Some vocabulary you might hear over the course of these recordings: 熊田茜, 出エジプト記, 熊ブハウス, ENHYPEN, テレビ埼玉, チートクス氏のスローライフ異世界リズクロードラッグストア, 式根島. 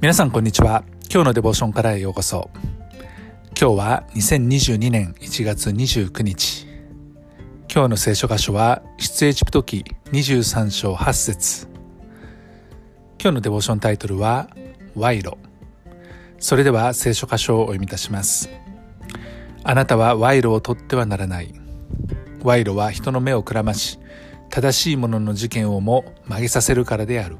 皆さんこんにちは。今日のデボーションからへようこそ。今日は2022年1月29日。今日の聖書箇所は出エジプト記23章8節。今日のデボーションタイトルは賄賂。それでは聖書箇所をお読みいたします。あなたは賄賂を取ってはならない。賄賂は人の目をくらまし、正しい者の事件をも曲げさせるからである。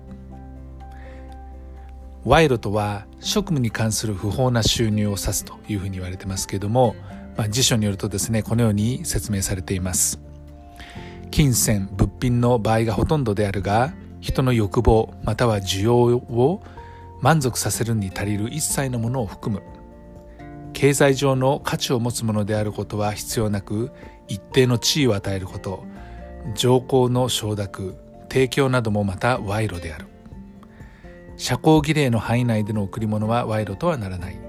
賄賂とは職務に関する不法な収入を指すというふうに言われてますけれども、辞書によるとですね、このように説明されています。金銭、物品の場合がほとんどであるが、人の欲望または需要を満足させるに足りる一切のものを含む経済上の価値を持つものであることは必要なく、一定の地位を与えること、条項の承諾、提供などもまた賄賂である。社交儀礼の範囲内での贈り物は賄賂とはならない。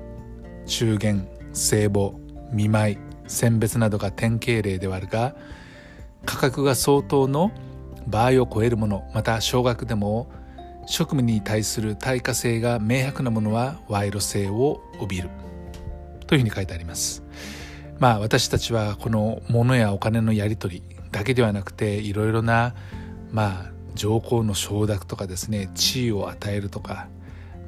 中元、聖母、見舞い、選別などが典型例ではあるが、価格が相当の場合を超えるもの、また少額でも職務に対する対価性が明白なものは賄賂性を帯びるというふうに書いてあります。私たちはこの物やお金のやり取りだけではなくて、いろいろな条項の承諾とかですね、地位を与えるとか、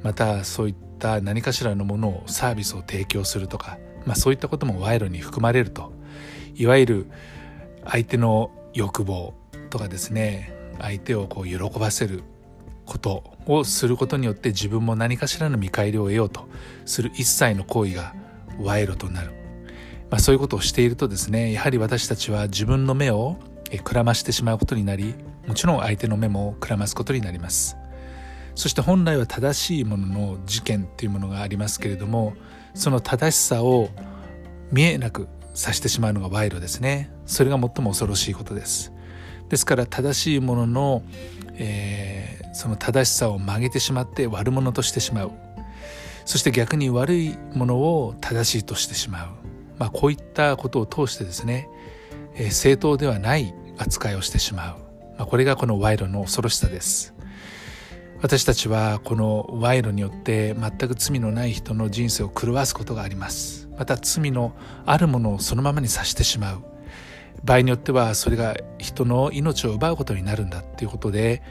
またそういった何かしらのものを、サービスを提供するとか、そういったことも賄賂に含まれると。いわゆる相手の欲望とかですね、相手を喜ばせることをすることによって自分も何かしらの見返りを得ようとする一切の行為が賄賂となる。そういうことをしているとですね、やはり私たちは自分の目をくらましてしまうことになり、もちろん相手の目もくらますことになります。そして本来は正しいものの事件というものがありますけれども、その正しさを見えなくさしてしまうのが賄賂ですね。それが最も恐ろしいことです。ですから正しいものの、その正しさを曲げてしまって悪者としてしまう。そして逆に悪いものを正しいとしてしまう。こういったことを通してですね、正当ではない扱いをしてしまう。これがこの賄賂の恐ろしさです。私たちはこの賄賂によって全く罪のない人の人生を狂わすことがあります。また罪のあるものをそのままにさしてしまう。場合によってはそれが人の命を奪うことになるんだということで、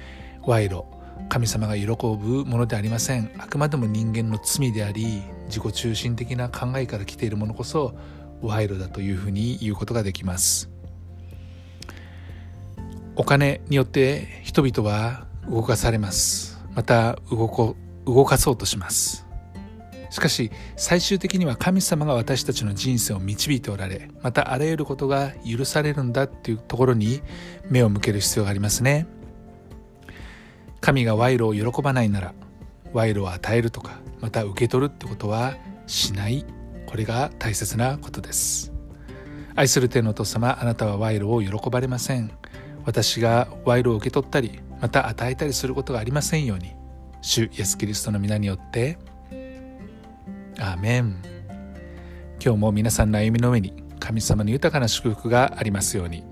賄賂、神様が喜ぶものでありません。あくまでも人間の罪であり、自己中心的な考えから来ているものこそ賄賂だというふうに言うことができます。お金によって人々は動かされます。また動かそうとします。しかし最終的には神様が私たちの人生を導いておられ、またあらゆることが許されるんだっていうところに目を向ける必要がありますね。神が賄賂を喜ばないなら、賄賂を与えるとか、また受け取るってことはしない。これが大切なことです。愛する天のお父様、あなたは賄賂を喜ばれません。私が賄賂を受け取ったり、また与えたりすることがありませんように。主イエスキリストの皆によって、アーメン。今日も皆さんの歩みの上に神様の豊かな祝福がありますように。